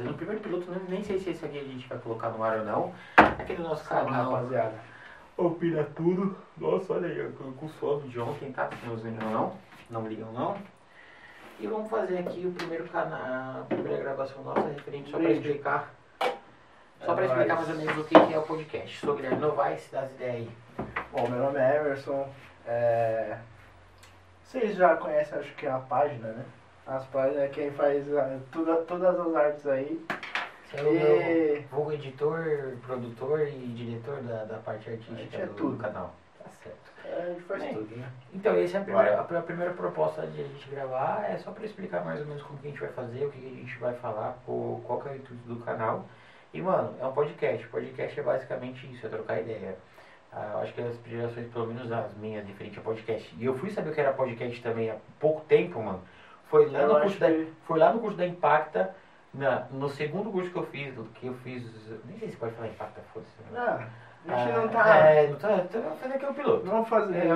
fazendo o primeiro piloto, nem sei se esse aqui a gente vai colocar no ar ou não. Aqui no nosso canal, rapaziada. Opina tudo. Nossa, olha aí, eu com sono de ontem, tá? Não ligam não, não ligam não. E vamos fazer aqui o primeiro canal, a primeira gravação nossa referente, só para explicar. Só para explicar mais ou menos o que é o podcast. Sou o Guilherme Novaes, das ideias aí. Bom, meu nome é Emerson. Vocês já conhecem, acho que é a página, né? As páginas, quem faz todas as artes aí. E... Vulgo editor, produtor e diretor da parte artística do canal. Tá certo. A gente faz tudo, né? Então, essa é a primeira proposta de a gente gravar. É só para explicar mais ou menos como que a gente vai fazer, o que a gente vai falar, qual que é o intuito do canal. E, mano, é um podcast. Podcast é basicamente isso, é trocar ideia. Eu acho que as gerações, pelo menos as minhas, diferente a podcast. E eu fui saber o que era podcast também há pouco tempo, mano. Foi lá no curso da Impacta, no segundo curso que eu fiz, nem sei se pode falar Impacta, foda-se. A gente não tá... Vamos fazer aqui o piloto. Vamos fazer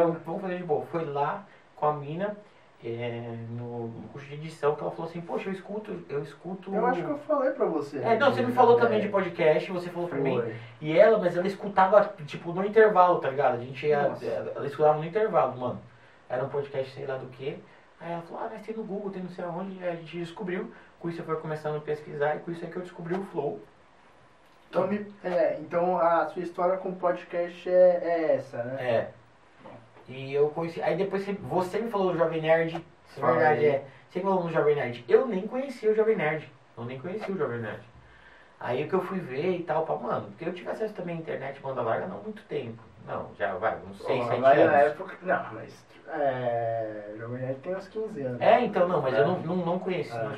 de boa. Foi lá com a Mina, no curso de edição, que ela falou assim, poxa, eu escuto... Eu acho que eu falei pra você. Você me falou também de podcast, você falou pra mim. E ela, mas ela escutava, tipo, no intervalo, tá ligado? Ela escutava no intervalo, mano. Era um podcast, sei lá do quê. Aí ela falou, mas tem no Google, tem não sei aonde, a gente descobriu, com isso eu fui começando a pesquisar e com isso é que eu descobri o Flow. Então a sua história com podcast é essa, né? E eu conheci, aí depois você me falou do Jovem Nerd, na verdade você me falou do Jovem Nerd, eu nem conhecia o Jovem Nerd. Aí o que eu fui ver e tal, porque eu tive acesso também à internet, banda larga, não há muito tempo. Não, já vai, uns 6, 7 anos. Na época, Jovem Nerd tem uns 15 anos. Eu não conheci, não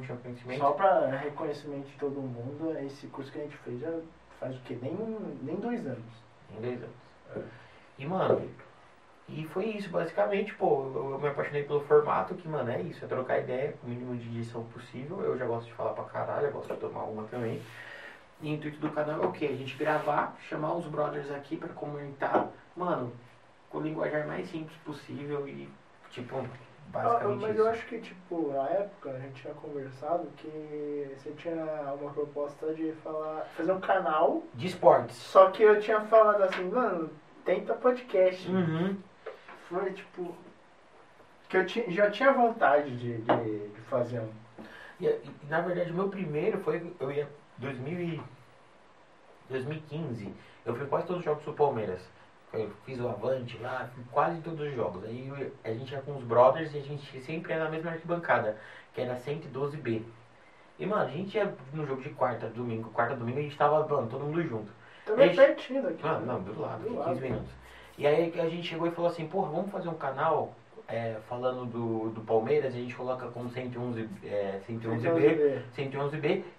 tinha conhecimento. Só para reconhecimento de todo mundo, esse curso que a gente fez já faz o quê? Nem 2 anos. E, mano, e foi isso, basicamente, eu me apaixonei pelo formato, que, mano, é isso, é trocar ideia com o mínimo de edição possível. Eu já gosto de falar pra caralho, eu gosto de tomar uma também. E o intuito do canal é o quê? A gente gravar, chamar os brothers aqui pra comentar, mano, com o linguajar mais simples possível e, basicamente isso. Mas eu acho que, na época, a gente tinha conversado que você tinha uma proposta de fazer um canal... de esportes. Só que eu tinha falado assim, mano, tenta podcast. Uhum. Foi, que eu já tinha vontade de fazer um. E, na verdade, o meu primeiro foi... 2015, eu fui quase todos os jogos do Palmeiras. Eu fiz o Avante lá, fui quase todos os jogos. Aí a gente ia com os brothers e a gente sempre ia na mesma arquibancada, que era 112B. E, mano, a gente ia no jogo de quarta, domingo, a gente tava, todo mundo junto. Também pertinho aqui. Do lado, 15 minutos. E aí a gente chegou e falou assim, vamos fazer um canal... falando do Palmeiras, a gente coloca como 111B,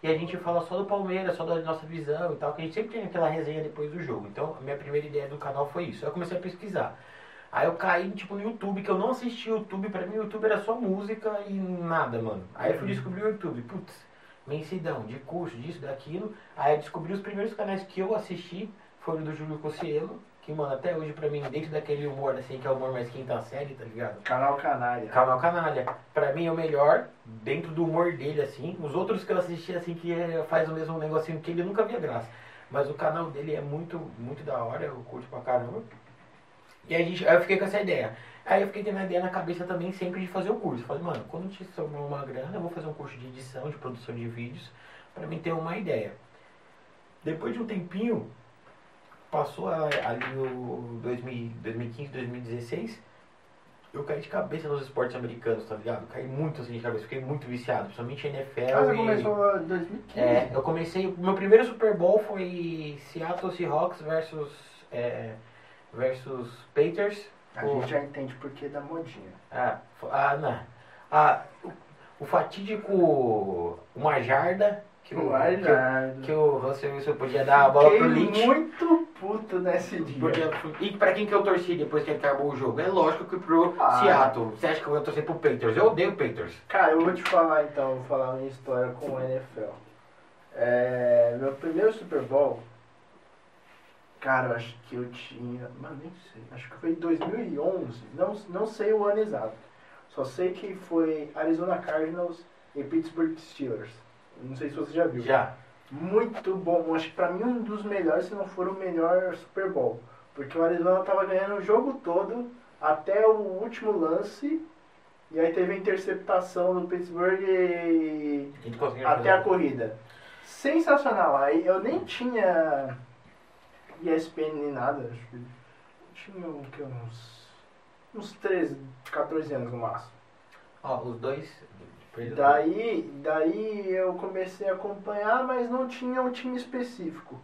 e a gente fala só do Palmeiras, só da nossa visão e tal, que a gente sempre tem aquela resenha depois do jogo. Então, a minha primeira ideia do canal foi isso. Aí eu comecei a pesquisar. Aí eu caí, no YouTube, que eu não assistia o YouTube. Pra mim, o YouTube era só música e nada, mano. Aí eu fui descobrir o YouTube. Putz, imensidão de curso, disso, daquilo. Aí eu descobri os primeiros canais que eu assisti, foram do Júlio Cocielo. Que, mano, até hoje pra mim, dentro daquele humor, assim, que é o humor mais quinta série, tá ligado? Canal Canalha. Pra mim é o melhor, dentro do humor dele, assim. Os outros que eu assisti, assim, que faz o mesmo negocinho que ele, eu nunca via graça. Mas o canal dele é muito, muito da hora, eu curto pra caramba. E aí eu fiquei com essa ideia. Aí eu fiquei tendo a ideia na cabeça também, sempre de fazer o curso. Falei, mano, quando eu tiver uma grana, eu vou fazer um curso de edição, de produção de vídeos, pra mim ter uma ideia. Depois de um tempinho... Passou ali o 2015, 2016, eu caí de cabeça nos esportes americanos, tá ligado? Caí muito assim de cabeça, fiquei muito viciado, principalmente NFL. Mas você começou em 2015? Eu comecei, meu primeiro Super Bowl foi Seattle Seahawks versus Peters. A gente já entende porque da modinha. O fatídico uma jarda. Que o Russell Wilson podia dar a bola pro Lynch. Fiquei muito puto nesse dia. E pra quem que eu torci depois que acabou o jogo? É lógico que pro Seattle. Você acha que eu vou torcer pro Peters? Eu odeio o Peters. Cara, eu vou te falar então, vou falar minha história com o NFL. Meu primeiro Super Bowl, cara, eu acho que eu tinha... Mas nem sei, acho que foi em 2011. Não sei o ano exato. Só sei que foi Arizona Cardinals e Pittsburgh Steelers. Não sei se você já viu. Já. Muito bom. Acho que pra mim um dos melhores, se não for o melhor Super Bowl. Porque o Arizona tava ganhando o jogo todo, até o último lance. E aí teve a interceptação do Pittsburgh e até a corrida. Sensacional. Aí eu nem tinha ESPN nem nada. Acho que tinha uns 13, 14 anos no máximo. Ó, os dois... Daí eu comecei a acompanhar, mas não tinha um time específico.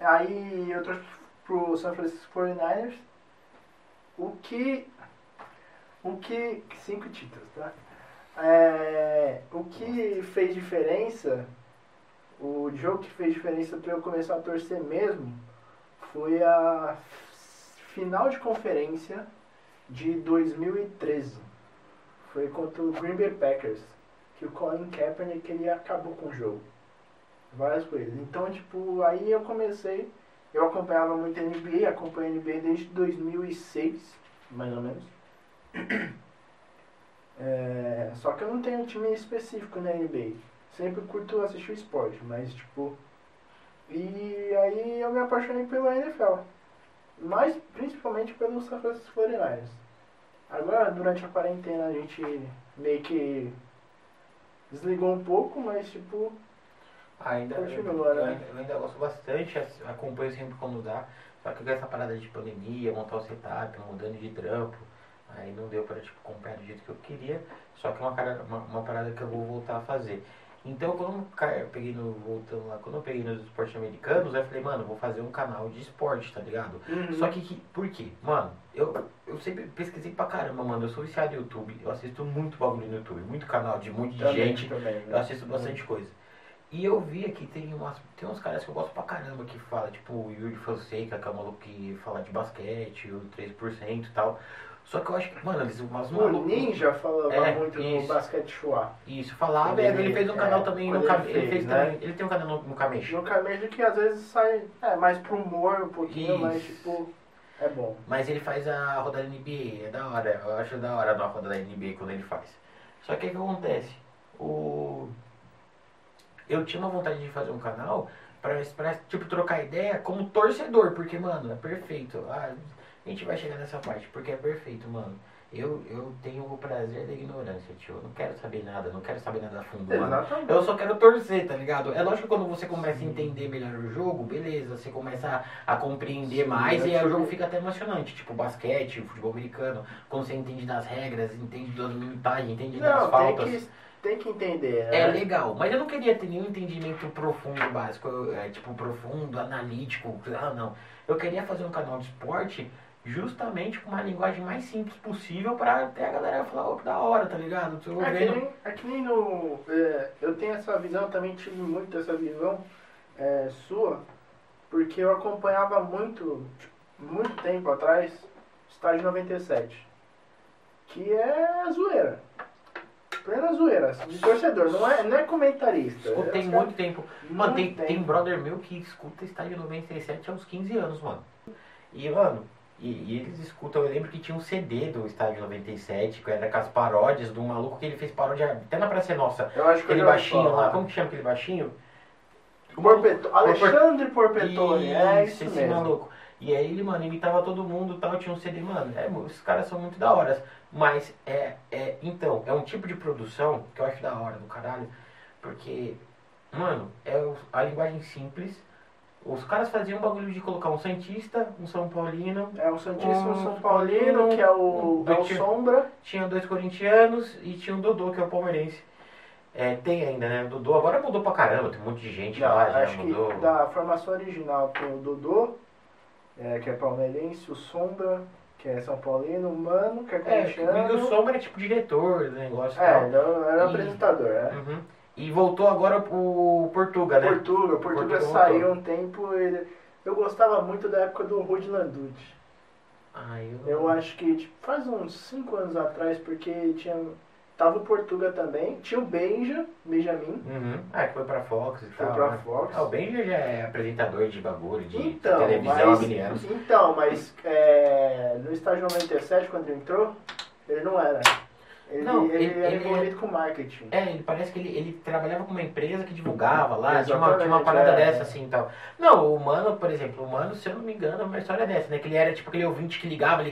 Aí eu trouxe pro San Francisco 49ers, o que 5 títulos, tá? O que fez diferença, o jogo que fez diferença para eu começar a torcer mesmo, foi a final de conferência de 2013. Foi contra o Green Bay Packers, que o Colin Kaepernick, ele acabou com o jogo. Várias coisas. Então, tipo, aí eu comecei, eu acompanhava muito a NBA, acompanho a NBA desde 2006, mais ou menos. Só que eu não tenho um time específico na NBA. Sempre curto assistir o esporte, mas, tipo... E aí eu me apaixonei pela NFL, mas principalmente pelo San Francisco 49ers. Agora, durante a quarentena, a gente meio que desligou um pouco, mas, tipo, ainda continua agora. Eu ainda gosto bastante, acompanho sempre quando dá. Só que com essa parada de pandemia, montar o setup, mudando de trampo, aí não deu pra, tipo, comprar do jeito que eu queria. Só que é uma parada que eu vou voltar a fazer. Então, quando eu peguei nos esportes americanos, eu falei, mano, vou fazer um canal de esporte, tá ligado? Uhum. Só que, por quê? Mano, eu sempre pesquisei pra caramba, mano, eu sou viciado no YouTube, eu assisto muito bagulho no YouTube, muito canal de muita gente, também, né? Eu assisto bastante coisa. E eu vi aqui, tem uns caras que eu gosto pra caramba que falam, tipo o Yuri Fonseca, que é um maluco que fala de basquete, o 3% e tal. Só que eu acho que, mano, eles... O Ninja falava muito do basquete chua. Isso, falava. Ele fez um canal também no Cameo. Ele tem um canal no Cameo. No Cameo que às vezes sai mais pro humor um pouquinho, isso. Mas tipo, é bom. Mas ele faz a roda da NBA, é da hora. Eu acho da hora a roda da NBA quando ele faz. Só que o que acontece? Eu tinha uma vontade de fazer um canal pra tipo, trocar ideia como torcedor. Porque, mano, é perfeito. A gente vai chegar nessa parte, porque é perfeito, mano. Eu tenho o prazer da ignorância, tio. Eu não quero saber nada, não quero saber nada a fundo. Exatamente. Eu só quero torcer, tá ligado? É lógico que quando você começa a entender melhor o jogo, beleza, você começa a compreender mais e aí o jogo fica até emocionante. Tipo, basquete, futebol americano, quando você entende das regras, entende das minutagens, entende das faltas. Tem que entender, né? É legal, mas eu não queria ter nenhum entendimento profundo, básico, tipo, profundo, analítico, não. Eu queria fazer um canal de esporte... Justamente com uma linguagem mais simples possível pra até a galera falar, ô, que da hora, tá ligado? Eu tenho essa visão, também tive muito essa visão sua, porque eu acompanhava muito tempo atrás Estádio 97, que é zoeira. Plena zoeira, de torcedor, não é comentarista. Escutei muito tempo. Mano, tem brother meu que escuta Estádio 97 há uns 15 anos, mano. E, mano... E eles escutam, eu lembro que tinha um CD do Estádio 97, que era com as paródias de um maluco que ele fez paródia até na Praça Nossa. Eu acho que aquele baixinho lá, como que chama aquele baixinho? Alexandre Porpetone, isso esse mesmo. Maluco. E aí ele, mano, imitava todo mundo e tal, tinha um CD, mano, os caras são muito da hora. Mas então, é um tipo de produção que eu acho da hora do caralho, porque, mano, a linguagem simples. Os caras faziam um bagulho de colocar um santista, um São Paulino... um santista, um São Paulino, que é o Sombra. Tinha dois corintianos e tinha o Dodô, que é o palmeirense. Tem ainda, né? O Dodô agora mudou pra caramba, tem um monte de gente lá, já mudou. Acho que da formação original tem o Dodô, que é palmeirense, o Sombra, que é São Paulino, o Mano, que é corintiano... E o Sombra é tipo diretor do negócio. Era apresentador, Uhum. E voltou agora o Portuga, né? Portuga saiu voltou. Um tempo. Eu gostava muito da época do Rudy Landucci. Eu acho que tipo, faz uns 5 anos atrás, porque tava o Portuga também, tinha o Benjamin. Uhum. Que foi pra Fox e tal. Foi pra Fox. O Benja já é apresentador de bagulho, de televisão americana. Então, mas no Estádio 97, quando ele entrou, ele não era. Ele é envolvido com marketing. É, ele parece que ele trabalhava com uma empresa que divulgava lá, tinha uma parada dessa assim e tal. Não, o Mano, por exemplo, o Mano, se eu não me engano, uma história dessa, né? Que ele era tipo aquele ouvinte que ligava, ia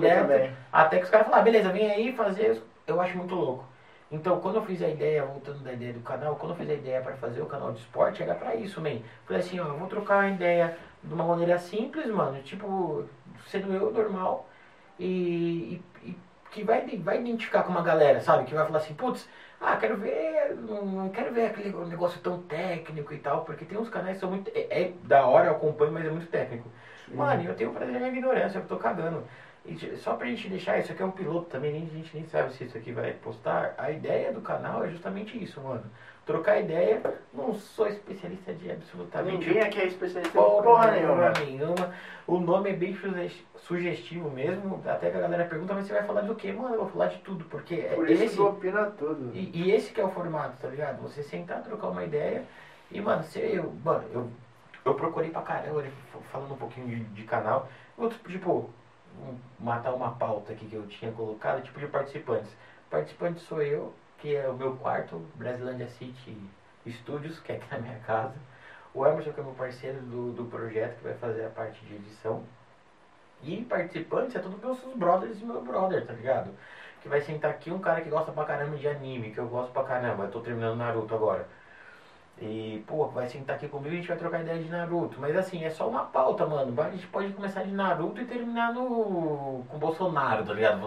direto, até que os caras falaram, beleza, vem aí fazer, eu acho muito louco. Então, quando eu fiz a ideia, voltando da ideia do canal, quando eu fiz a ideia para fazer o canal de esporte, era pra isso, man. Falei assim, ó, eu vou trocar a ideia de uma maneira simples, mano, tipo, sendo eu normal e que vai identificar com uma galera, sabe? Que vai falar assim, putz, quero ver, não quero ver aquele negócio tão técnico e tal, porque tem uns canais que são muito, da hora, eu acompanho, mas é muito técnico. Sim. Mano, eu tenho o prazer da minha ignorância, eu tô cagando. E só pra gente deixar, isso aqui é um piloto também, a gente nem sabe se isso aqui vai postar. A ideia do canal é justamente isso, mano. Trocar ideia, não sou especialista de absolutamente... Ninguém aqui é especialista de porra nenhuma. O nome é bem sugestivo mesmo, até que a galera pergunta, mas você vai falar do quê? Mano, eu vou falar de tudo, porque... Por isso esse... opina tudo. E esse que é o formato, tá ligado? Você sentar, trocar uma ideia e, mano, eu procurei pra caramba, falando um pouquinho de canal, outro tipo... matar uma pauta aqui que eu tinha colocado, tipo de participantes. Participante sou eu, que é o meu quarto, Brasilândia City Studios, que é aqui na minha casa. O Emerson, que é meu parceiro do projeto, que vai fazer a parte de edição. E participantes é todos meus brothers e meu brother, tá ligado? Que vai sentar aqui um cara que gosta pra caramba de anime, que eu gosto pra caramba, eu tô terminando Naruto agora. E, pô, vai sentar aqui comigo e a gente vai trocar ideia de Naruto. Mas assim, é só uma pauta, mano. A gente pode começar de Naruto e terminar com Bolsonaro, tá ligado?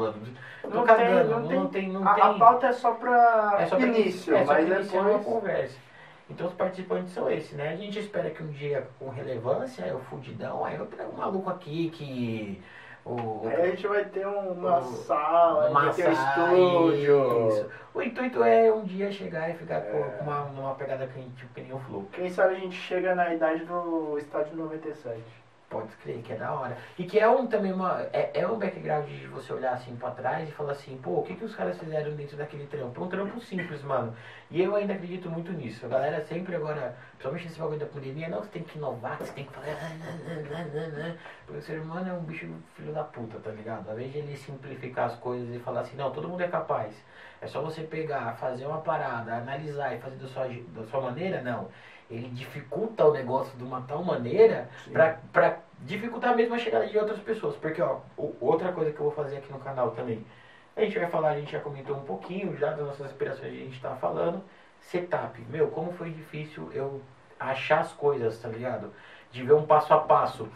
Não tem. A pauta é só pra início, mas depois é uma conversa. Então os participantes são esses, né? A gente espera que um dia com relevância, eu fudidão, aí eu trago um maluco aqui que... Aí a gente vai ter uma sala, vai ter um estúdio. Isso. O intuito é um dia chegar e ficar com uma pegada que a gente tem o Flow. Quem sabe a gente chega na idade do Estádio 97. Pode crer, que é da hora. E que é um background de você olhar assim pra trás e falar assim, pô, o que os caras fizeram dentro daquele trampo? Um trampo simples, mano. E eu ainda acredito muito nisso. A galera sempre agora, principalmente nesse bagulho da pandemia, não, você tem que inovar, você tem que falar... Porque o ser humano é um bicho filho da puta, tá ligado? Às vezes ele simplificar as coisas e falar assim, não, todo mundo é capaz. É só você pegar, fazer uma parada, analisar e fazer da sua maneira, não. Ele dificulta o negócio de uma tal maneira pra dificultar mesmo a chegada de outras pessoas. Porque, ó, outra coisa que eu vou fazer aqui no canal também. A gente vai falar, a gente já comentou um pouquinho já das nossas inspirações que a gente tá falando. Setup. Meu, como foi difícil eu achar as coisas, tá ligado? De ver um passo a passo.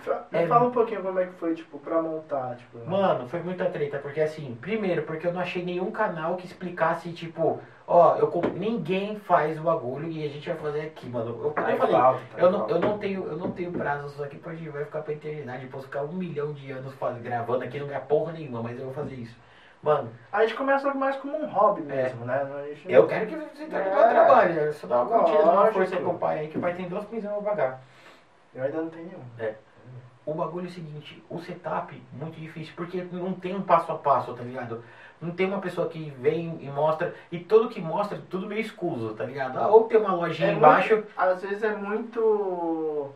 Fala um pouquinho como é que foi, tipo, pra montar, tipo... Né? Mano, foi muita treta, porque assim, primeiro, porque eu não achei nenhum canal que explicasse, tipo... Ó, ninguém faz o bagulho e a gente vai fazer aqui, mano. Eu não tenho prazo, só que pra gente vai ficar pra eternidade. Eu posso ficar 1 milhão de anos gravando aqui, não ganha porra nenhuma, mas eu vou fazer isso. Mano... A gente começa mais como um hobby mesmo, né? Gente... Eu quero que você entregue meu trabalho, só dá uma curtida, dá uma força aí com o pai aí, que vai ter 2 pensões pra pagar. Eu ainda não tenho nenhum. O bagulho é o seguinte, o setup muito difícil, porque não tem um passo a passo, tá ligado? Não tem uma pessoa que vem e mostra, e tudo que mostra, tudo meio escuso, tá ligado? Ou tem uma lojinha embaixo... às vezes é muito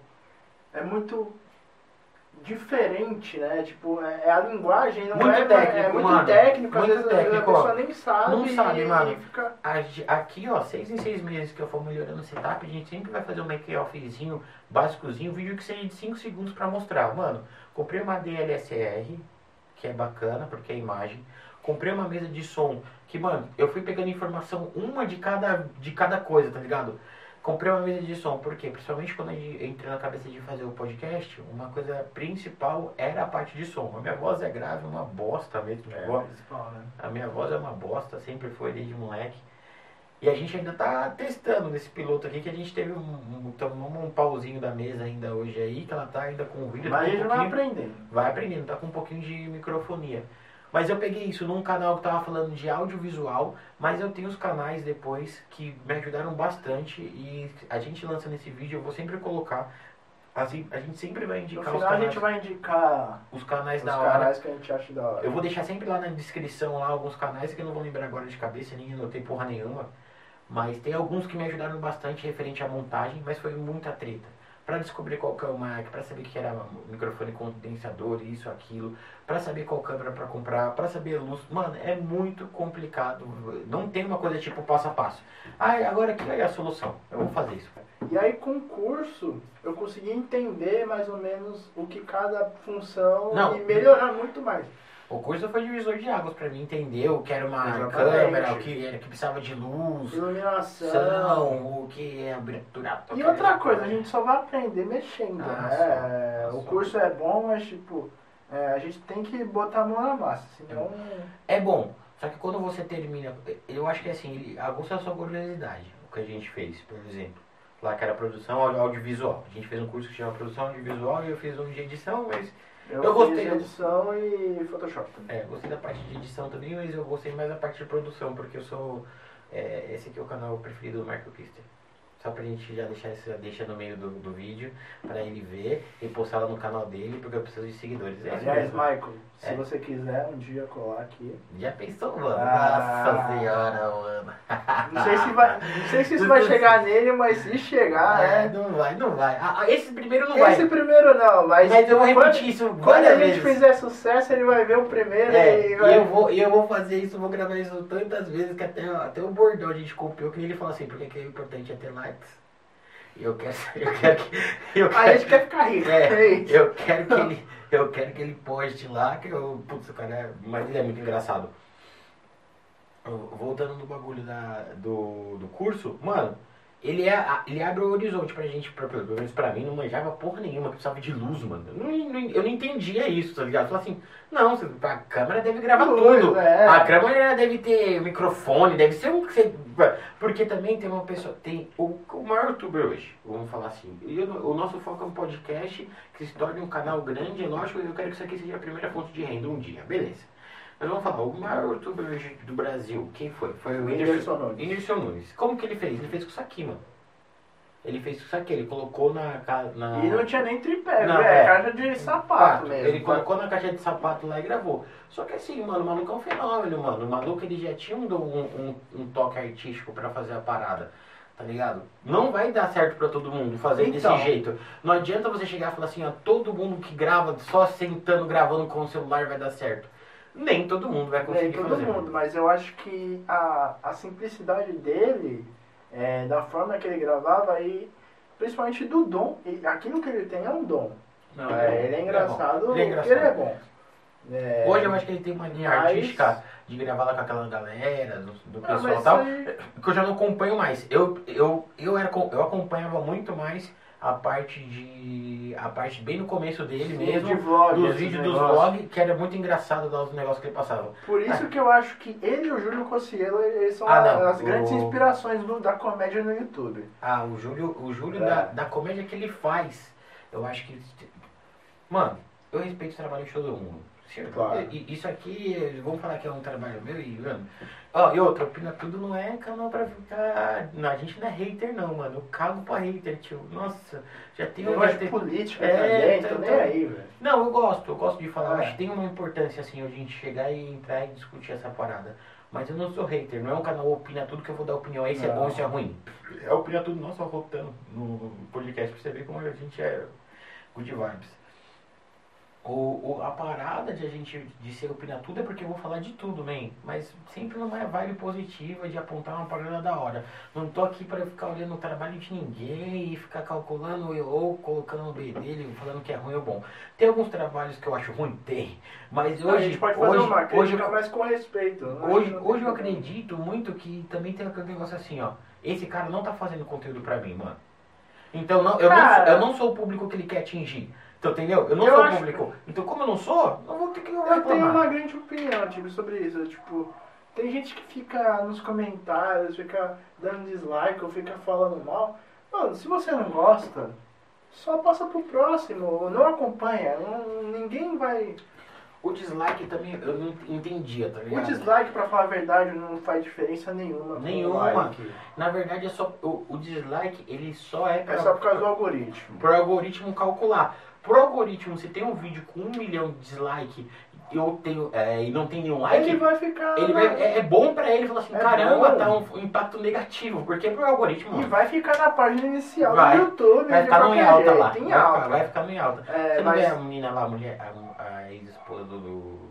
diferente, né? Tipo, a linguagem não muito técnico, é muito mano, técnico, muito às vezes técnico, a pessoa nem sabe. Não sabe, mano. Fica... Aqui, ó, 6 em 6 meses que eu for melhorando o setup, a gente sempre vai fazer um make-offzinho, básicozinho, vídeo que seja de 5 segundos pra mostrar. Mano, comprei uma DLSR, que é bacana, porque é imagem. Comprei uma mesa de som, que, mano, eu fui pegando informação, uma de cada coisa, tá ligado? Comprei uma mesa de som, porque principalmente quando eu entrei na cabeça de fazer o podcast, uma coisa principal era a parte de som. A minha voz é grave, uma bosta mesmo. A minha voz é uma bosta, sempre foi desde moleque. E a gente ainda tá testando nesse piloto aqui, que a gente teve um pauzinho da mesa ainda hoje aí, que ela tá ainda com ruído. Mas a gente vai aprendendo. Vai aprendendo, tá com um pouquinho de microfonia. Mas eu peguei isso num canal que tava falando de audiovisual, mas eu tenho os canais depois que me ajudaram bastante e a gente lança nesse vídeo, eu vou sempre colocar, assim, a gente sempre vai indicar os canais. No final a gente vai indicar os canais da hora. Os canais que a gente acha da hora. Eu vou deixar sempre lá na descrição lá alguns canais que eu não vou lembrar agora de cabeça, nem anotei porra nenhuma, mas tem alguns que me ajudaram bastante referente à montagem, mas foi muita treta. para descobrir qual câmera, para saber que era microfone condensador, isso, aquilo, para saber qual câmera para comprar, para saber a luz. Mano, é muito complicado. Não tem uma coisa tipo passo a passo. Ah, agora aqui é a solução. Eu vou fazer isso. E aí com o curso eu consegui entender mais ou menos o que cada função e melhorar muito mais. O curso foi divisor de águas pra mim entender o que era uma câmera, o que precisava de luz, iluminação, o que é abertura. E outra coisa, a gente só vai aprender mexendo. Né? O curso é bom, mas tipo, a gente tem que botar a mão na massa, senão... É bom, só que quando você termina, eu acho que assim, aguça a sua curiosidade, o que a gente fez, por exemplo. Lá que era produção audiovisual. A gente fez um curso que chama produção audiovisual e eu fiz um de edição, mas... Eu gostei de edição e Photoshop também. É, gostei da parte de edição também, mas eu gostei mais da parte de produção, porque eu sou... esse aqui é o canal preferido do Michael Kister. Só pra gente já deixar essa deixa no meio do vídeo, pra ele ver e postar lá no canal dele, porque eu preciso de seguidores. Aliás, Michael, se você quiser um dia colar aqui... Já pensou, mano? Nossa senhora, mano. Não sei se isso vai chegar nele, mas se chegar... Não vai. Esse primeiro não vai. Esse primeiro não, mas eu vou repetir isso várias vezes. Quando a gente fizer sucesso, ele vai ver o primeiro e vai... eu vou fazer isso, vou gravar isso tantas vezes que até o bordão a gente copiou, que ele fala assim, porque que é importante é ter likes. Eu quero a gente quer ficar rico. Eu quero que ele poste lá, que eu... Putz, o cara mas ele é muito engraçado. Voltando no bagulho do curso, mano, ele abre o horizonte pra gente, pelo menos pra mim, não manjava porra nenhuma, que precisava de luz, mano. Eu não entendia isso, tá ligado? Eu falei assim, não, a câmera deve gravar tudo. A câmera deve ter microfone, deve ser um... Porque também tem uma pessoa, tem o maior youtuber hoje, vamos falar assim. O nosso foco é um podcast que se torne um canal grande, é lógico, eu quero que isso aqui seja a primeira fonte de renda um dia, beleza. Mas vamos falar, o maior youtuber do Brasil, quem foi? Foi o Emerson Nunes. Como que ele fez? Ele fez com isso aqui, mano. Ele fez com isso aqui, ele colocou na... E não tinha nem tripé, velho, caixa de sapato mesmo. Ele colocou na caixa de sapato lá e gravou. Só que assim, mano, o maluco é um fenômeno, mano. O maluco, ele já tinha um toque artístico pra fazer a parada. Tá ligado? Não vai dar certo pra todo mundo fazer desse jeito. Não adianta você chegar e falar assim, ó, todo mundo que grava só sentando, gravando com o celular vai dar certo. Nem todo mundo vai conseguir fazer. Nem todo mundo, mas eu acho que a simplicidade dele, da forma que ele gravava, e principalmente do dom, e aquilo que ele tem é um dom. Não, ele é engraçado, ele é engraçado. Ele é bom. Hoje eu acho que ele tem uma linha artística de gravar lá com aquela galera, do pessoal e tal, que eu já não acompanho mais. Eu acompanhava muito mais a parte bem no começo dele mesmo, vlog, dos vídeos dos vlogs, que era muito engraçado os negócios que ele passava. Por isso que eu acho que ele e o Júlio Cocielo, eles são as grandes inspirações da comédia no YouTube. O Júlio da comédia que ele faz, eu acho que... Mano, eu respeito o trabalho de todo mundo. Claro. Isso aqui, vamos falar que é um trabalho meu e, mano... E outra, Opina Tudo não é canal pra ficar... Não, a gente não é hater não, mano. Eu cago pra hater, tio. Nossa, já tem... Eu gosto de política também, tô nem aí, velho. Não, eu gosto de falar. Acho que tem uma importância, assim, a gente chegar e entrar e discutir essa parada. Mas eu não sou hater, não é um canal Opina Tudo que eu vou dar opinião. Esse é bom, esse é ruim. É Opina Tudo, não só voltando no podcast pra você ver como a gente é good vibes. A parada de ser opinar tudo é porque eu vou falar de tudo, man. Mas sempre numa vibe positiva de apontar uma parada da hora. Não tô aqui pra ficar olhando o trabalho de ninguém e ficar calculando ou colocando o B dele, falando que é ruim ou bom. Tem alguns trabalhos que eu acho ruim? Tem. Mas hoje... A gente pode fazer uma crítica, mas com respeito. Hoje eu acredito muito que também tem aquele negócio assim, ó. Esse cara não tá fazendo conteúdo pra mim, mano. Então eu não sou o público que ele quer atingir. Então, entendeu? Eu não sou público. Então, como eu não sou, eu vou ter que reclamar. Eu tenho uma grande opinião, tipo, sobre isso. Tipo, tem gente que fica nos comentários, fica dando dislike ou fica falando mal. Mano, se você não gosta, só passa pro próximo, ou não acompanha. Ninguém vai... O dislike também, eu não entendia, tá ligado? O dislike, pra falar a verdade, não faz diferença nenhuma. Na verdade, é só o dislike, ele só é... É só por causa do algoritmo. Pro algoritmo calcular. Pro algoritmo, se tem um vídeo com 1 milhão de dislike eu tenho, e não tem nenhum like, ele vai ficar... Ele vai, é bom pra ele falar assim, caramba, bom. Tá um impacto negativo, porque pro algoritmo... E vai ficar na página inicial do YouTube. Vai ficar no em alta lá. Vai ficar no em alta. Você não vê a menina lá, a mulher, a ex-esposa do...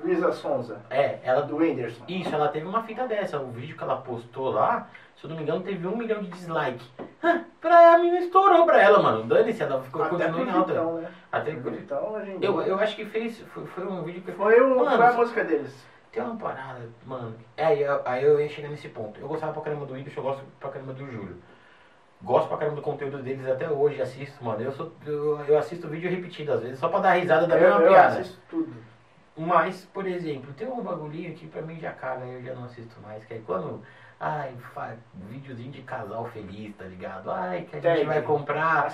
Luísa Sonza. É, ela... Do Whindersson. Isso, ela teve uma fita dessa. O vídeo que ela postou lá, se eu não me engano, teve 1 milhão de dislike. A menina estourou pra ela, mano. Dane-se, ela ficou continuando em alta. Então, né? Até então, eu acho que fez. Foi um vídeo que foi. Foi a música deles. Tem uma parada, mano. Aí eu ia chegar nesse ponto. Eu gostava pra caramba do Whindersson, eu gosto pra caramba do Júlio. Gosto pra caramba do conteúdo deles até hoje, assisto, mano. Eu assisto vídeo repetido às vezes, só pra dar risada da mesma piada. Eu assisto tudo. Mas, por exemplo, tem um bagulhinho que pra mim já caga, eu já não assisto mais, que é quando. Ai, videozinho de casal feliz, tá ligado? Ai, que a gente vai comprar.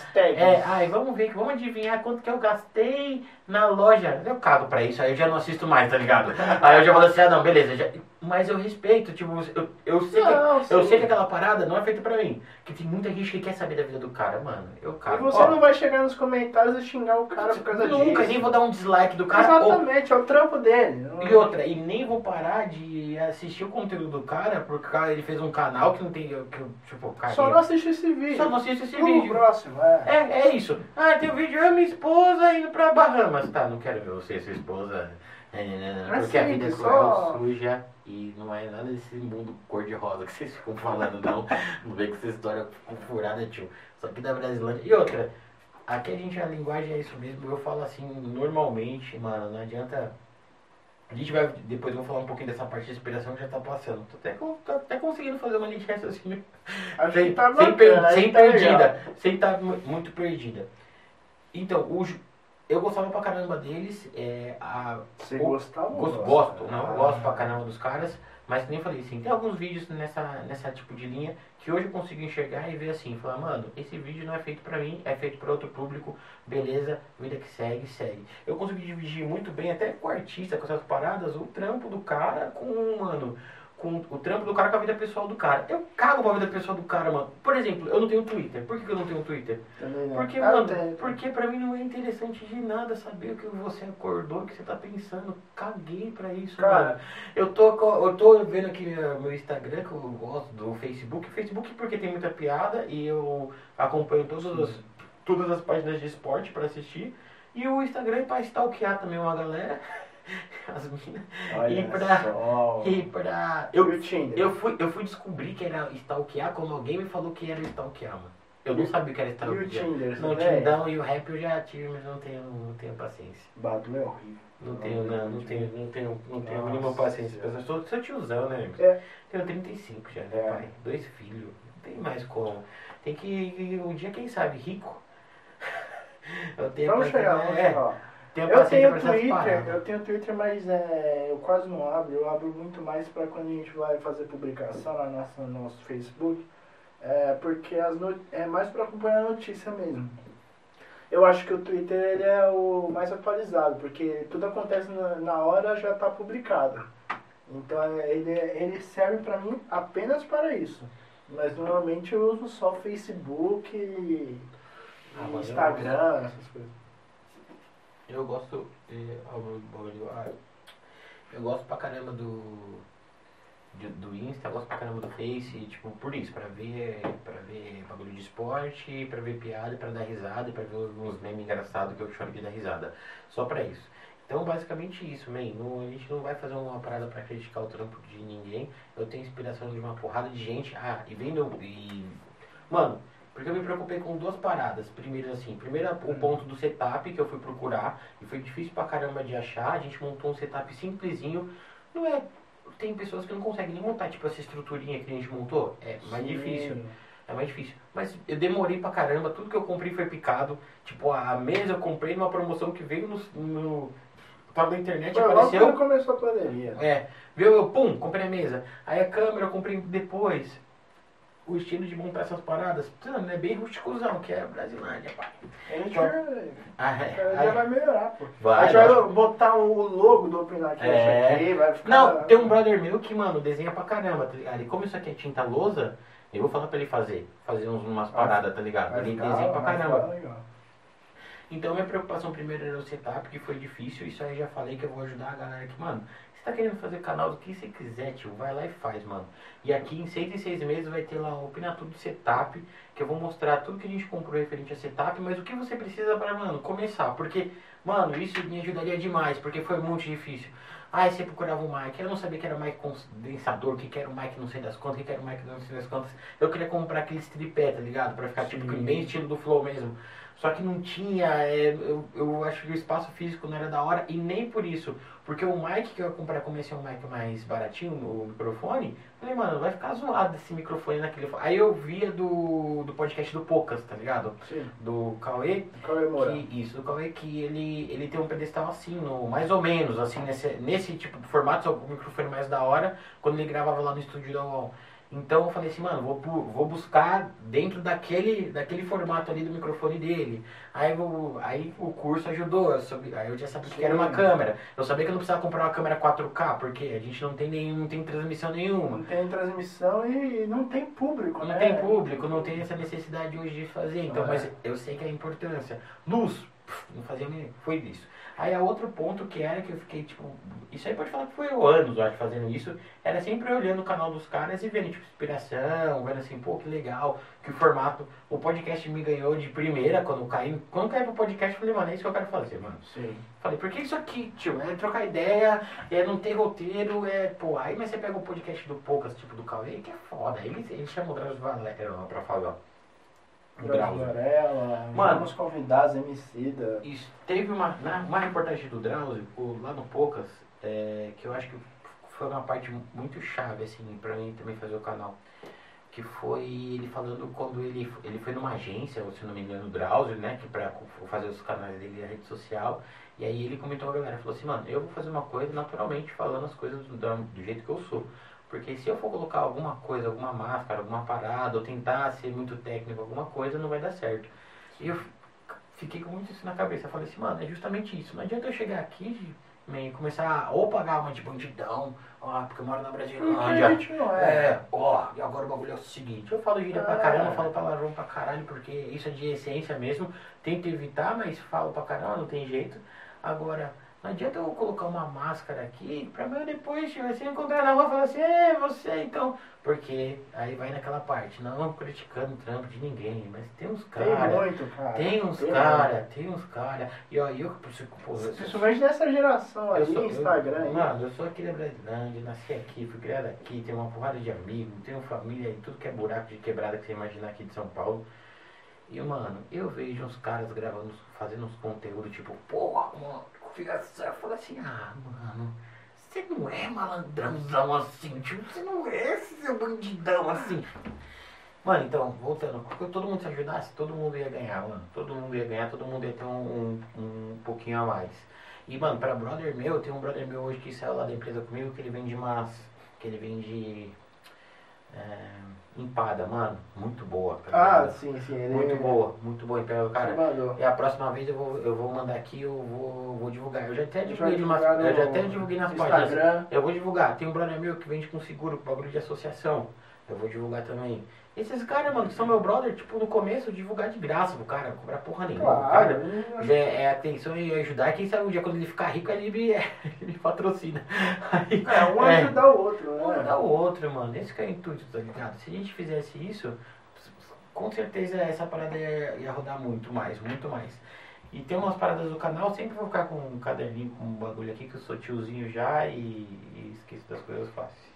Ai, vamos adivinhar quanto que eu gastei na loja. Eu cago pra isso, aí eu já não assisto mais, tá ligado? Aí eu já falo assim, não, beleza, já... Mas eu respeito, tipo, eu sei que aquela parada não é feita pra mim. Que tem muita gente que quer saber da vida do cara, mano. Eu cago. E você não vai chegar nos comentários e xingar o cara por causa disso. Nunca, nem vou dar um dislike do cara. Exatamente, é o trampo dele. E outra, e nem vou parar de assistir o conteúdo do cara, porque ele fez um canal que não tem... tipo, cara, só não assiste esse vídeo. Só não assiste esse vídeo. Próximo, é isso. Ah, tem um vídeo, eu e minha esposa indo pra Bahamas. Tá, não quero ver você e sua esposa... Não, porque a vida é cruel, suja e não é nada desse mundo cor-de-rosa que vocês ficam falando, não. Não vem com essa história furada, tio. Só que da Brasilândia. E outra, aqui a linguagem é isso mesmo. Eu falo assim normalmente, mano. Não adianta. A gente vai. Depois eu vou falar um pouquinho dessa parte de inspiração que já tá passando. Tô até conseguindo fazer uma linha de raciocínio. Sem tá muito perdida. Então, eu gostava pra caramba deles. Você gostava? Gosto, não. Gosto pra caramba dos caras. Mas nem falei assim, tem alguns vídeos nessa tipo de linha que hoje eu consigo enxergar e ver assim, falar, mano, esse vídeo não é feito pra mim, é feito pra outro público, beleza, vida que segue. Eu consigo dividir muito bem, até com o artista, com essas paradas, o trampo do cara com o trampo do cara com a vida pessoal do cara. Eu cago pra vida pessoal do cara, mano. Por exemplo, eu não tenho Twitter. Por que eu não tenho Twitter? Também não. Porque, mano, porque pra mim não é interessante de nada saber o que você acordou, o que você tá pensando. Caguei pra isso, cara. Eu tô vendo aqui meu Instagram, que eu gosto do Facebook. Facebook porque tem muita piada e eu acompanho todas as páginas de esporte pra assistir. E o Instagram é pra stalkear também uma galera. As minas. Eu fui descobrir que era stalkear quando alguém me falou que era stalkear, mano. Eu não sabia o que era stalkear. E o Tinder, não, o Tindão e o rap eu já tive, mas não tenho paciência. Bato é horrível. Não tenho a mínima paciência. Eu sou tiozão, né, amigo? Tenho 35 já, né, pai? 2 filhos. Não tem mais como. Tem que um dia, quem sabe, rico. Vamos chegar. Eu tenho Twitter, mas eu quase não abro. Eu abro muito mais para quando a gente vai fazer publicação lá no nosso Facebook, porque é mais para acompanhar a notícia mesmo. Eu acho que o Twitter ele é o mais atualizado, porque tudo acontece na hora, já está publicado. Então ele serve para mim apenas para isso. Mas normalmente eu uso só Facebook e Instagram, essas coisas. Eu gosto pra caramba do Insta, eu gosto pra caramba do Face, tipo, por isso, pra ver bagulho de esporte, pra ver piada, pra dar risada, pra ver uns memes engraçados que eu choro de dar risada. Só pra isso. Então, basicamente isso, man. A gente não vai fazer uma parada pra criticar o trampo de ninguém. Eu tenho inspiração de uma porrada de gente. Mano... Porque eu me preocupei com 2 paradas. Primeiro o ponto do setup que eu fui procurar. E foi difícil pra caramba de achar. A gente montou um setup simplesinho. Não é... Tem pessoas que não conseguem nem montar, tipo, essa estruturinha que a gente montou. É mais difícil. Mas eu demorei pra caramba. Tudo que eu comprei foi picado. Tipo, a mesa eu comprei numa promoção que veio Tava na internet, apareceu... Logo quando começou a pandemia. Eu comprei a mesa. Aí a câmera eu comprei depois. O estilo de montar essas paradas, é bem rusticozão, que é a Brasilândia, pai. A gente vai melhorar, pô. A gente vai botar o logo do Open Light aqui, vai ficar... Não, tem um brother meu que, mano, desenha pra caramba, tá ligado? E como isso aqui é tinta lousa, eu vou falar pra ele fazer umas paradas, tá ligado? Ele desenha pra caramba. Então minha preocupação primeiro era o setup, que foi difícil. Isso aí já falei que eu vou ajudar a galera aqui, mano. Você tá querendo fazer canal do que você quiser, tio, vai lá e faz, mano. E aqui em 6 meses vai ter lá o Opina Tudo Setup, que eu vou mostrar tudo que a gente comprou referente a setup, mas o que você precisa pra, mano, começar. Porque, mano, isso me ajudaria demais, porque foi muito difícil. Ah, você procurava um mic, eu não sabia que era mic condensador, que era um mic não sei das quantas, que era um mic não sei das quantas. Eu queria comprar aqueles tripé, tá ligado? Pra ficar, sim, tipo, bem estilo do Flow mesmo. Só que não tinha, eu acho que o espaço físico não era da hora, e nem por isso. Porque o mic que eu ia comprar, comecei um mic mais baratinho, o microfone, falei, mano, vai ficar zoado esse microfone naquele... Aí eu via do podcast do Poucas, tá ligado? Sim. Do Cauê. Cauê More. Isso, do Cauê, que ele tem um pedestal assim, no, mais ou menos, assim, nesse tipo de formato, só o microfone mais da hora, quando ele gravava lá no estúdio da UOL. Então eu falei assim, mano, vou buscar dentro daquele formato ali do microfone dele. Aí o curso ajudou, aí eu já sabia que era uma câmera. Eu sabia que eu não precisava comprar uma câmera 4K, porque a gente não tem transmissão nenhuma. Não tem transmissão e não tem público, não, né? Não tem público, não tem essa necessidade hoje de fazer. Então, mas eu sei que é a importância. Luz, não fazia nem, foi isso. Aí a outro ponto que era que eu fiquei, tipo, isso aí pode falar que foi anos, eu acho, fazendo isso, era sempre olhando o canal dos caras e vendo, tipo, inspiração, vendo assim, pô, que legal, que formato, o podcast me ganhou de primeira, quando eu caí pro podcast, eu falei, mano, é isso que eu quero fazer, mano. Sim. Falei, por que isso aqui, tio? É trocar ideia, é não ter roteiro, é, pô, aí, mas você pega o podcast do Poucas, tipo, do Cauê, que é foda, ele chama o Dráuzio Varella pra falar, Dráuzio Varella, mano, os convidados, MC da... Isso, teve uma reportagem do Dráuzio, lá no Poucas, que eu acho que foi uma parte muito chave, assim, pra mim também fazer o canal. Que foi ele falando quando ele foi numa agência, se não me engano, o Dráuzio, né, que pra fazer os canais dele na rede social. E aí ele comentou a galera, falou assim, mano, eu vou fazer uma coisa naturalmente, falando as coisas do jeito que eu sou. Porque se eu for colocar alguma coisa, alguma máscara, alguma parada, ou tentar ser muito técnico, alguma coisa, não vai dar certo. E eu fiquei com muito isso na cabeça. Eu falei assim, mano, é justamente isso. Não adianta eu chegar aqui e começar a ou pagar uma de bandidão, porque eu moro na Brasilândia. E agora o bagulho é o seguinte. Eu falo gíria pra caramba, falo palavrão pra caralho, porque isso é de essência mesmo. Tento evitar, mas falo pra caramba, não tem jeito. Agora... Não adianta eu colocar uma máscara aqui, pra mim depois se encontrar na rua e falar assim, você então. Porque aí vai naquela parte, não criticando o trampo de ninguém, mas tem uns caras. Tem uns caras. E ó, eu que preciso. Principalmente dessa geração aí, Instagram. Mano, eu sou aqui da Brasilândia, nasci aqui, fui criado aqui, tenho uma porrada de amigos, tenho família e tudo que é buraco de quebrada que você imaginar aqui de São Paulo. E, mano, eu vejo uns caras gravando, fazendo uns conteúdos tipo, porra, mano. Eu falo assim, mano, você não é malandrãozão assim, tipo, você não é esse seu bandidão assim. Mano, então, voltando, porque todo mundo se ajudasse, todo mundo ia ganhar, mano. Todo mundo ia ganhar, todo mundo ia ter um pouquinho a mais. E, mano, pra brother meu, tem um brother meu hoje que saiu lá da empresa comigo, que ele vende empada, mano, muito boa. Sim. Muito boa. Então, cara, e a próxima vez eu vou mandar aqui, eu vou divulgar. Eu já até divulguei nas páginas. Eu vou divulgar. Tem um brother meu que vende com seguro, com bagulho de associação. Eu vou divulgar também. Esses caras, mano, que são meu brother, tipo, no começo, divulgar de graça pro cara, não cobrar porra nenhuma. Claro. Cara, é atenção e ajudar. Quem sabe um dia, quando ele ficar rico, ele patrocina. Aí, ajudar o outro, né? Um ajudar o outro, mano. Esse que é o intuito, tá ligado? Se a gente fizesse isso, com certeza essa parada ia rodar muito mais. E tem umas paradas do canal, sempre vou ficar com um caderninho, com um bagulho aqui, que eu sou tiozinho já e esqueço das coisas fáceis.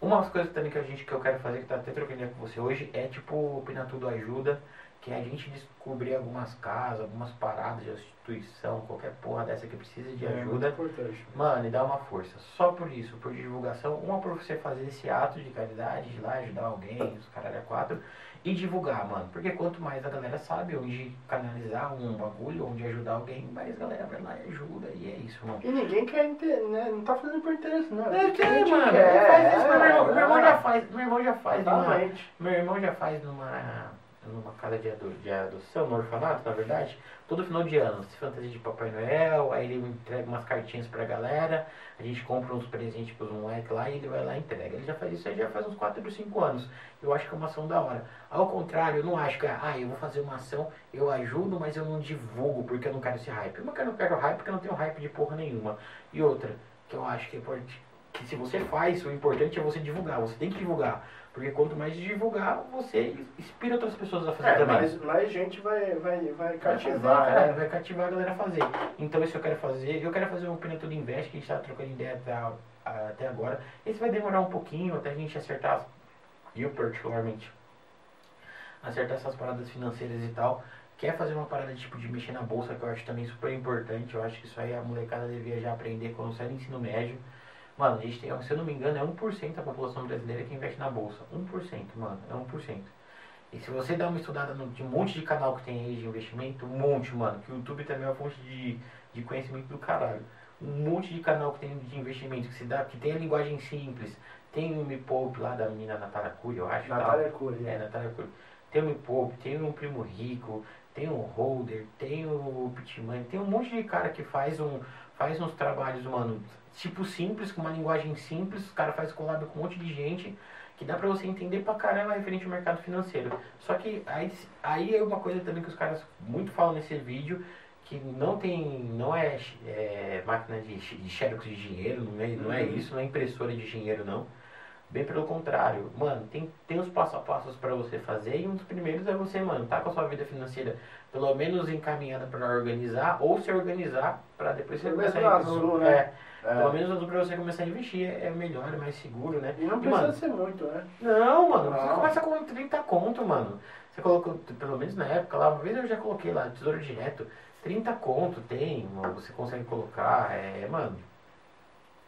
Uma das coisas também que eu quero fazer, que tá até trocando com você hoje, é tipo o Pina Tudo Ajuda, que é a gente descobrir algumas casas, algumas paradas de instituição, qualquer porra dessa que precisa de ajuda. É importante. Mano, e dá uma força. Só por isso, por divulgação, uma por você fazer esse ato de caridade, de ir lá ajudar alguém, os caralho a quatro, e divulgar, mano. Porque quanto mais a galera sabe onde canalizar um bagulho, onde ajudar alguém, mais a galera vai lá e ajuda. E é isso, mano. E ninguém quer, né? Não tá fazendo por interesse, não. Meu irmão já faz. Meu irmão já faz numa numa casa de adoção, no orfanato, na verdade, todo final de ano, se fantasia de Papai Noel, aí ele entrega umas cartinhas pra galera, a gente compra uns presentes pros moleques lá e ele vai lá e entrega. Ele já faz isso aí já faz uns 4 ou 5 anos. Eu acho que é uma ação da hora. Ao contrário, eu não acho que, eu vou fazer uma ação, eu ajudo, mas eu não divulgo porque eu não quero esse hype. Uma que eu não quero hype porque eu não tenho hype de porra nenhuma. E outra, que eu acho que é importante, que se você faz, o importante é você divulgar, você tem que divulgar. Porque quanto mais divulgar, você inspira outras pessoas a fazer também. Mais gente vai cativar, vai cativar a galera a fazer. Então isso eu quero fazer uma opinião tudo investe, que a gente tá trocando ideia até agora. Isso vai demorar um pouquinho até a gente acertar, eu particularmente, acertar essas paradas financeiras e tal. Quer fazer uma parada tipo de mexer na bolsa, que eu acho também super importante. Eu acho que isso aí a molecada devia já aprender quando sai do ensino médio. Mano, a gente tem, se eu não me engano, é 1% da população brasileira que investe na bolsa. 1%, mano, é 1%. E se você dá uma estudada de um monte de canal que tem aí de investimento, um monte, mano, que o YouTube também é uma fonte de conhecimento do caralho. Um monte de canal que tem de investimento, que tem a linguagem simples. Tem o Me Poupe lá da Mina Natália Cury, eu acho. Natália Cury. É, Natália Cury. Tem o Me Poupe, tem o Primo Rico, tem o Holder, tem o Pitman, tem um monte de cara que faz uns trabalhos, mano, tipo simples, com uma linguagem simples, o cara faz collab com um monte de gente, que dá pra você entender pra caramba referente ao mercado financeiro. Só que aí é uma coisa também que os caras muito falam nesse vídeo, que não é máquina de xerox de dinheiro, não é isso, não é impressora de dinheiro não. Bem pelo contrário, mano, tem os passo a passos pra você fazer e um dos primeiros é você, mano, tá com a sua vida financeira pelo menos encaminhada pra organizar ou se organizar pra depois você começar a investir. Azul, né? Pelo menos azul pra você começar a investir é melhor, é mais seguro, né? E não precisa ser muito, né? Não, mano, não. Você começa com 30 conto, mano. Você colocou, pelo menos na época lá, uma vez eu já coloquei lá, Tesouro Direto, 30 conto tem, mano, você consegue colocar, mano...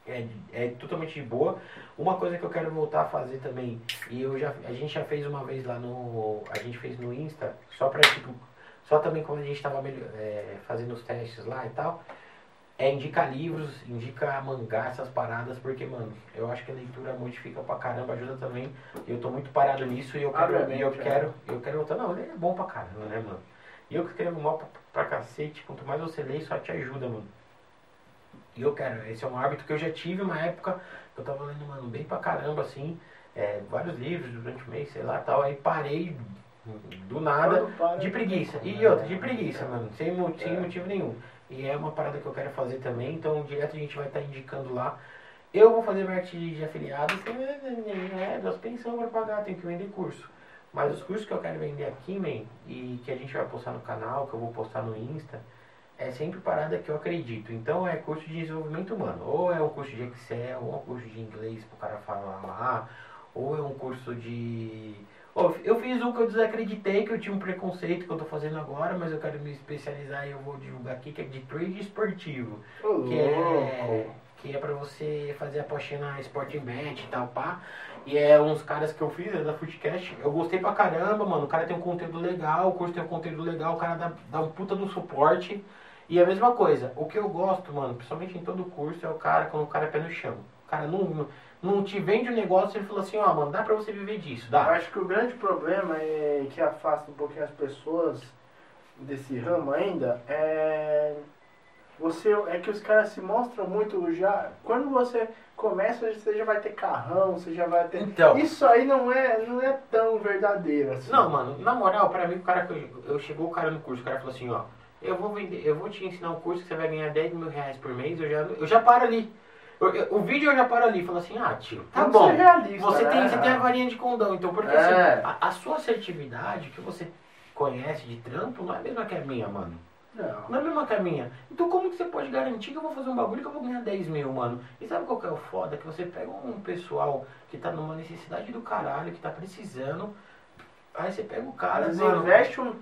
É totalmente de boa. Uma coisa que eu quero voltar a fazer também, e a gente já fez uma vez lá no... A gente fez no Insta, só pra tipo... Só também quando a gente tava fazendo os testes lá e tal. É indicar livros, indica mangá, essas paradas, porque, mano, eu acho que a leitura modifica pra caramba, ajuda também. Eu tô muito parado nisso e eu quero voltar. Não, ler é bom pra caramba, né, mano? E eu que escrevo mal pra cacete, quanto mais você lê, só te ajuda, mano. E eu quero, esse é um hábito que eu já tive uma época, que eu tava lendo, mano, bem pra caramba, assim, vários livros durante o mês, sei lá, tal, aí parei do nada, de preguiça, e outra, de preguiça, mano, sem motivo nenhum. E é uma parada que eu quero fazer também, então direto a gente vai estar indicando lá. Eu vou fazer parte de afiliados, das pensões pra pagar, tenho que vender curso. Mas os cursos que eu quero vender aqui, man, e que a gente vai postar no canal, que eu vou postar no Insta, é sempre parada que eu acredito. Então é curso de desenvolvimento humano, ou é um curso de Excel, ou é um curso de inglês pro cara falar lá, ou é um curso de... Eu fiz um que eu desacreditei, que eu tinha um preconceito, que eu tô fazendo agora, mas eu quero me especializar e eu vou divulgar aqui, que é de trade esportivo, que é pra você fazer a postinha na Sporting Bet e tal, pá. E é uns caras que eu fiz, da Foodcast, eu gostei pra caramba, mano, o cara tem um conteúdo legal, o curso tem um conteúdo legal, o cara dá um puta do suporte. E a mesma coisa, o que eu gosto, mano, principalmente em todo curso, é o cara, quando o cara é pé no chão. O cara não te vende um negócio e ele fala assim, mano, dá pra você viver disso, dá. Eu acho que o grande problema é que afasta um pouquinho as pessoas desse ramo ainda, é que os caras se mostram muito já. Quando você começa, você já vai ter carrão, você já vai ter... Então, isso aí não é tão verdadeiro assim. Não, mano, na moral, pra mim, o cara que eu chegou o cara no curso, o cara falou assim, eu vou te ensinar um curso que você vai ganhar 10 mil reais por mês, eu já paro ali. O vídeo eu já paro ali e falo assim, tio, tá bom, você tem a varinha de condão, então, porque assim, a sua assertividade que você conhece de trampo não é a mesma que a minha, mano. Não é a mesma que a minha. Então como que você pode garantir que eu vou fazer um bagulho que eu vou ganhar 10 mil, mano? E sabe qual que é o foda? Que você pega um pessoal que tá numa necessidade do caralho, que tá precisando... Aí você pega o cara, mano, investe um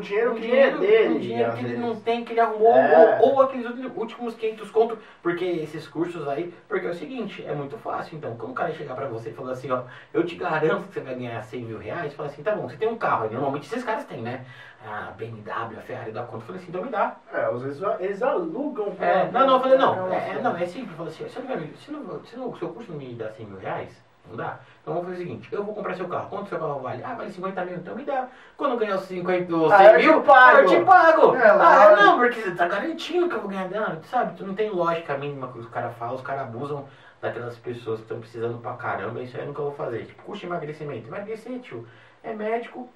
dinheiro que é dele. Um dinheiro que ele não tem, que ele arrumou, ou aqueles últimos 500 contos, porque esses cursos aí, porque é o seguinte, é muito fácil. Então, quando o cara chegar pra você e falar assim, eu te garanto que você vai ganhar 100 mil reais, fala assim, tá bom, você tem um carro, e normalmente esses caras têm, né? A BMW, a Ferrari dá conta, eu falei assim, então me dá. Às vezes eles alugam. Não, eu falei, não, é simples, eu falei assim, se o seu curso não me dá 100 mil reais, Não dá? Então vamos fazer o seguinte, eu vou comprar seu carro. Quanto seu carro vale? Ah, vale 50 mil, então me dá. Quando eu ganhar os 50 ou 100 mil, eu te pago. Não, porque você tá garantindo que eu vou ganhar dano, sabe? Tu não tem lógica mínima que os caras falam, os caras abusam daquelas pessoas que estão precisando pra caramba, isso aí eu nunca vou fazer. Tipo, custa emagrecimento. Emagrecer, tio, é médico,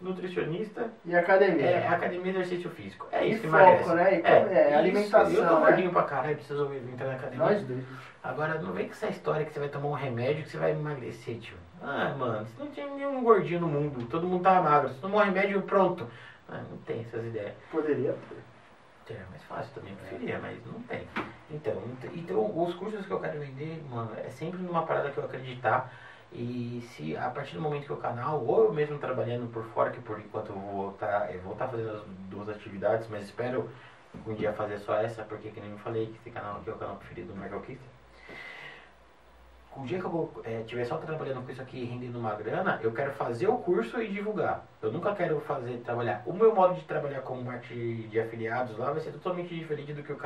nutricionista e academia. É, academia e exercício físico. É isso que emagrece. Foco, né? É alimentação. Eu tô gordinho pra caralho, preciso entrar na academia. Nós dois. Agora, não vem com essa história que você vai tomar um remédio que você vai emagrecer, tio. Ah, mano, você não tinha nenhum gordinho no mundo. Todo mundo tá magro. Você tomou um remédio pronto. Ah, não tem essas ideias. Poderia ter. É mais fácil também, preferia, mas não tem. Então, os cursos que eu quero vender, mano, é sempre numa parada que eu acreditar. E se a partir do momento que o canal, ou eu mesmo trabalhando por fora, que por enquanto eu vou estar fazendo as duas atividades, mas espero um dia fazer só essa, porque que nem eu falei, que esse canal aqui é o canal preferido do Marvel Kiss. Um dia que eu estiver só trabalhando com isso aqui, rendendo uma grana, eu quero fazer o curso e divulgar. Eu nunca quero trabalhar. O meu modo de trabalhar como marketing de afiliados lá vai ser totalmente diferente do que os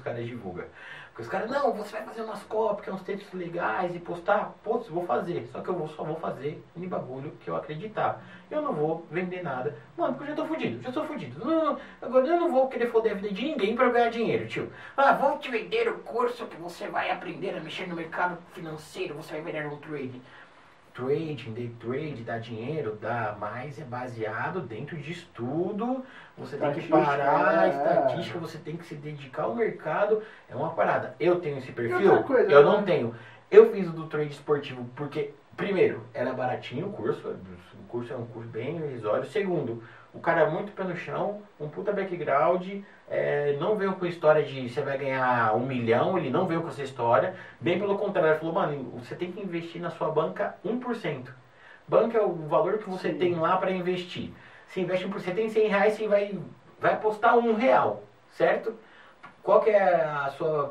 caras divulgam. Porque os caras, não, você vai fazer umas cópias, uns textos legais e postar. Putz, vou fazer. Só que eu só vou fazer em bagulho que eu acreditar. Eu não vou vender nada. Mano, porque eu já sou fudido. Não, agora eu não vou querer foder a vida de ninguém pra ganhar dinheiro, tio. Ah, vou te vender o curso que você vai aprender a mexer no mercado financeiro. Você vai virar um trading, day trade, dá dinheiro, dá mais, é baseado dentro de estudo, você tem que parar, estatística, você tem que se dedicar ao mercado, é uma parada. Eu tenho esse perfil? Eu não tenho. Eu fiz o do trade esportivo porque, primeiro, era baratinho o curso é um curso bem irrisório, segundo, o cara é muito pé no chão, um puta background, não veio com história de você vai ganhar 1 milhão, ele não veio com essa história. Bem pelo contrário, ele falou, mano, você tem que investir na sua banca 1%. Banca é o valor que você tem lá para investir. Se investe 1%, tem 100 reais, você vai apostar R$1, certo? Qual que é a sua,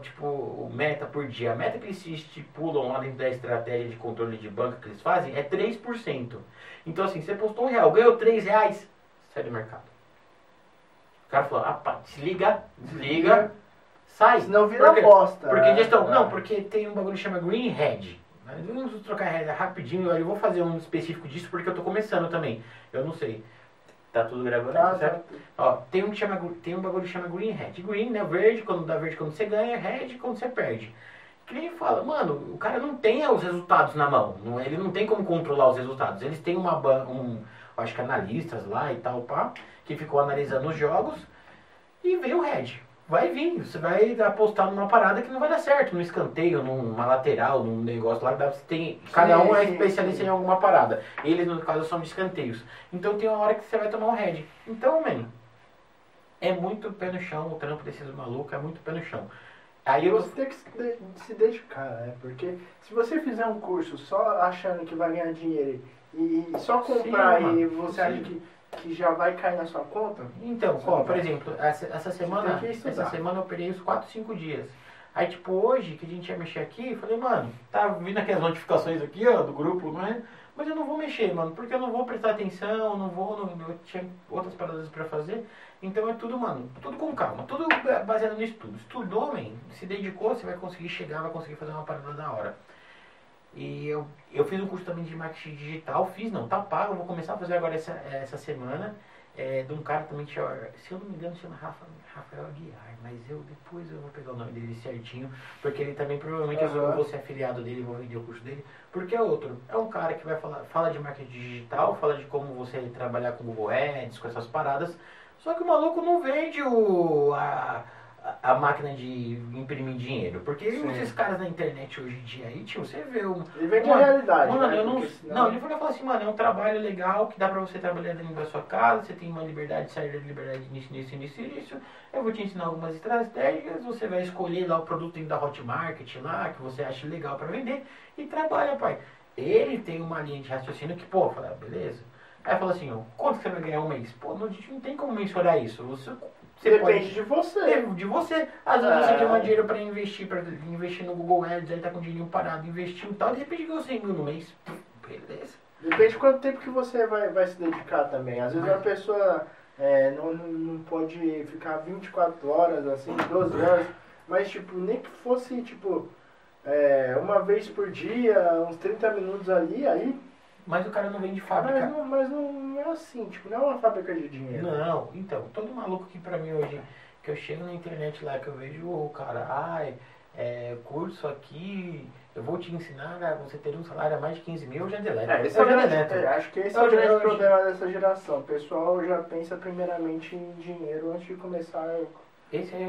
meta por dia? A meta que eles estipulam lá dentro da estratégia de controle de banca que eles fazem é 3%. Então, assim, você apostou R$1, ganhou R$3, sai do mercado. O cara falou, desliga, sai. Senão vira aposta. Porque gestão, não, porque tem um bagulho que chama Green Hedge. Vamos trocar rapidinho, eu vou fazer um específico disso porque eu tô começando também. Eu não sei. Tá tudo gravando, certo? Ó, tem um bagulho que chama Green Hedge. Green, né, verde, quando dá verde quando você ganha, Hedge quando você perde. Que nem fala, mano, o cara não tem os resultados na mão. Ele não tem como controlar os resultados. Eles têm acho que analistas lá e tal, que ficou analisando os jogos e veio o hedge. Vai vir, você vai apostar numa parada que não vai dar certo, num escanteio, numa lateral, num negócio lá, você tem, cada um é especialista em alguma parada. Eles, no caso, são de escanteios. Então tem uma hora que você vai tomar um hedge. Então, mano, é muito pé no chão, o trampo desses malucos é muito pé no chão. Aí você tem que se dedicar, né? Porque se você fizer um curso só achando que vai ganhar dinheiro e só comprar e você acha que já vai cair na sua conta? Então, por exemplo, essa semana eu operei uns 4, 5 dias. Aí, hoje, que a gente ia mexer aqui, eu falei, mano, tá vindo aqui as notificações aqui, ó, do grupo, né? Mas eu não vou mexer, mano, porque eu não vou prestar atenção, eu tinha outras paradas pra fazer. Então é tudo, mano, tudo com calma, tudo baseado no estudo. Estudou, man, se dedicou, você vai conseguir chegar, vai conseguir fazer uma parada da hora. E eu fiz um curso também de marketing digital, tá pago, vou começar a fazer agora essa semana, de um cara também, se eu não me engano, chama Rafael Aguiar, mas depois eu vou pegar o nome dele certinho, porque ele também, provavelmente, eu vou ser afiliado dele, vou vender o curso dele, porque é outro, é um cara que vai fala de marketing digital, fala de como você trabalhar com Google Ads, com essas paradas, só que o maluco não vende a máquina de imprimir dinheiro, porque esses caras na internet hoje em dia aí, tio, você vê ele vem com a realidade, mano, né? Ele falou assim, mano, é um trabalho legal que dá pra você trabalhar dentro da sua casa, você tem uma liberdade, sair da liberdade nisso, eu vou te ensinar algumas estratégias, você vai escolher lá o produto dentro da Hotmart lá, que você acha legal pra vender, e trabalha, pai. Ele tem uma linha de raciocínio que, fala, beleza. Aí fala assim, quanto que você vai ganhar um mês? A gente não tem como mensurar isso, Depende de você. Depende de você. Às vezes você tem um dinheiro pra investir no Google Ads, aí tá com o dinheirinho parado, investiu e tal, de repente ganhou 100 mil no mês. Beleza. Depende de quanto tempo que você vai se dedicar também. Às vezes uma pessoa não pode ficar 24 horas, assim, 12 horas, mas nem que fosse, uma vez por dia, uns 30 minutos ali, aí... Mas o cara não vem de fábrica. Mas não é assim, tipo, não é uma fábrica de dinheiro. Não, então, todo maluco que pra mim hoje, que eu chego na internet lá, que eu vejo o cara, curso aqui, eu vou te ensinar a você ter um salário a mais de 15 mil, eu já deleto. Acho que esse é o grande problema dessa geração. O pessoal já pensa primeiramente em dinheiro antes de começar a... Esse aí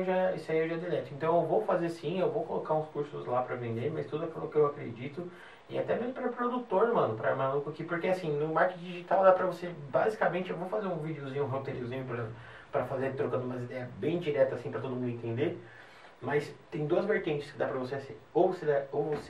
eu já deleto. Então eu vou fazer sim, eu vou colocar uns cursos lá pra vender, mas tudo aquilo que eu acredito. E até mesmo pra produtor, mano, pra maluco aqui. Porque assim, no marketing digital dá pra você, basicamente, eu vou fazer um videozinho, um roteirozinho pra fazer, trocando umas ideias bem diretas assim pra todo mundo entender. Mas tem duas vertentes que dá pra você ser. Ou você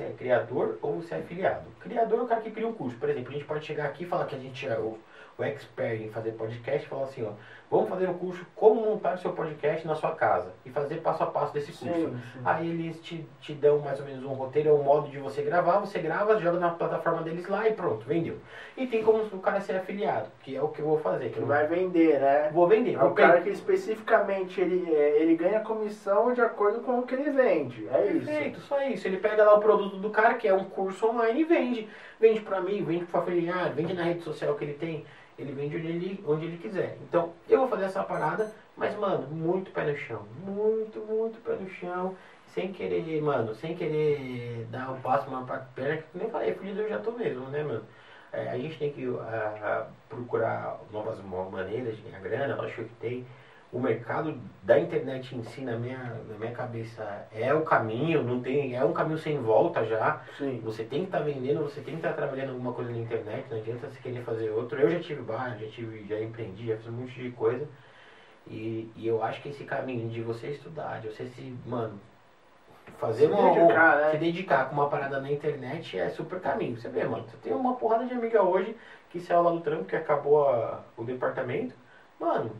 é criador, ou você é afiliado. Criador é o cara que cria um curso. Por exemplo, a gente pode chegar aqui e falar que a gente é o expert em fazer podcast, falar assim, ó, vamos fazer um curso como montar o seu podcast na sua casa e fazer passo a passo desse curso. Sim. Aí eles te dão mais ou menos um roteiro, um modo de você gravar, você grava, joga na plataforma deles lá e pronto, vendeu. E tem como o cara ser afiliado, que é o que eu vou fazer. Que vai vender, né? Vou vender. É o cara que especificamente ele ganha comissão de acordo com o que ele vende, isso. Perfeito, só isso. Ele pega lá o produto do cara, que é um curso online, e vende. Vende para mim, vende para o afiliado, vende na rede social que ele tem. Ele vende onde ele quiser. Então, eu vou fazer essa parada, mas, mano, muito pé no chão. Muito, muito pé no chão. Sem querer dar um passo, uma perna, que nem falei, fudido eu já tô mesmo, né, mano? A gente tem que procurar novas maneiras de ganhar grana, eu acho que tem. O mercado da internet em si, na minha cabeça, é o caminho, não tem, é um caminho sem volta já. Sim. Você tem que estar vendendo, você tem que estar trabalhando alguma coisa na internet, não adianta você querer fazer outro. Eu já tive bar, já empreendi, já fiz um monte de coisa. E eu acho que esse caminho de você estudar, de você se dedicar com uma parada na internet é super caminho. Você vê, mano, você tem uma porrada de amiga hoje que saiu lá do trampo, que acabou o departamento, mano...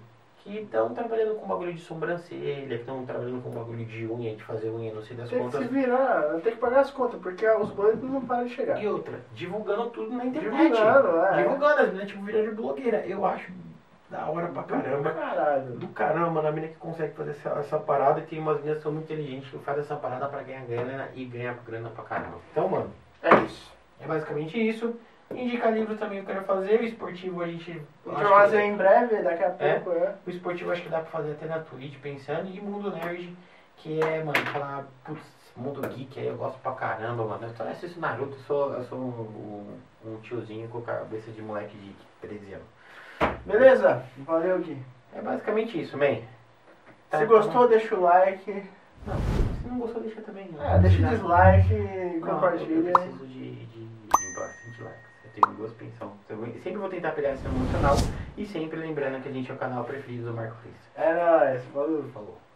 que estão trabalhando com bagulho de sobrancelha, que estão trabalhando com bagulho de unha, de fazer unha, não sei das contas. Tem que se virar, tem que pagar as contas, porque os boletos não param de chegar. E outra, divulgando tudo na internet. Divulgando, as meninas tipo virando de blogueira. Eu acho da hora pra caramba. Do caramba, na mina que consegue fazer essa parada, e tem umas meninas que são muito inteligentes que fazem essa parada pra ganhar grana e ganhar grana pra caramba. Então, mano, é isso. É basicamente isso. Indicar livro também eu quero fazer, o esportivo a gente vai fazer em breve, daqui a pouco. O esportivo acho que dá pra fazer até na Twitch, pensando, e Mundo Nerd, que é, mano, falar, putz, Mundo Geek, aí eu gosto pra caramba, mano, eu só assisto Naruto, eu sou um tiozinho com cabeça de moleque de 13 anos. Beleza? Valeu, Gui. É basicamente isso, man. Se gostou, deixa o like. Não, se não gostou, deixa também. Deixa o dislike e compartilha. Eu preciso de bastante like. Tenho duas pensões. Sempre vou tentar pegar esse emocional e sempre lembrando que a gente é o canal preferido do Marco Fris. É nóis. Falou.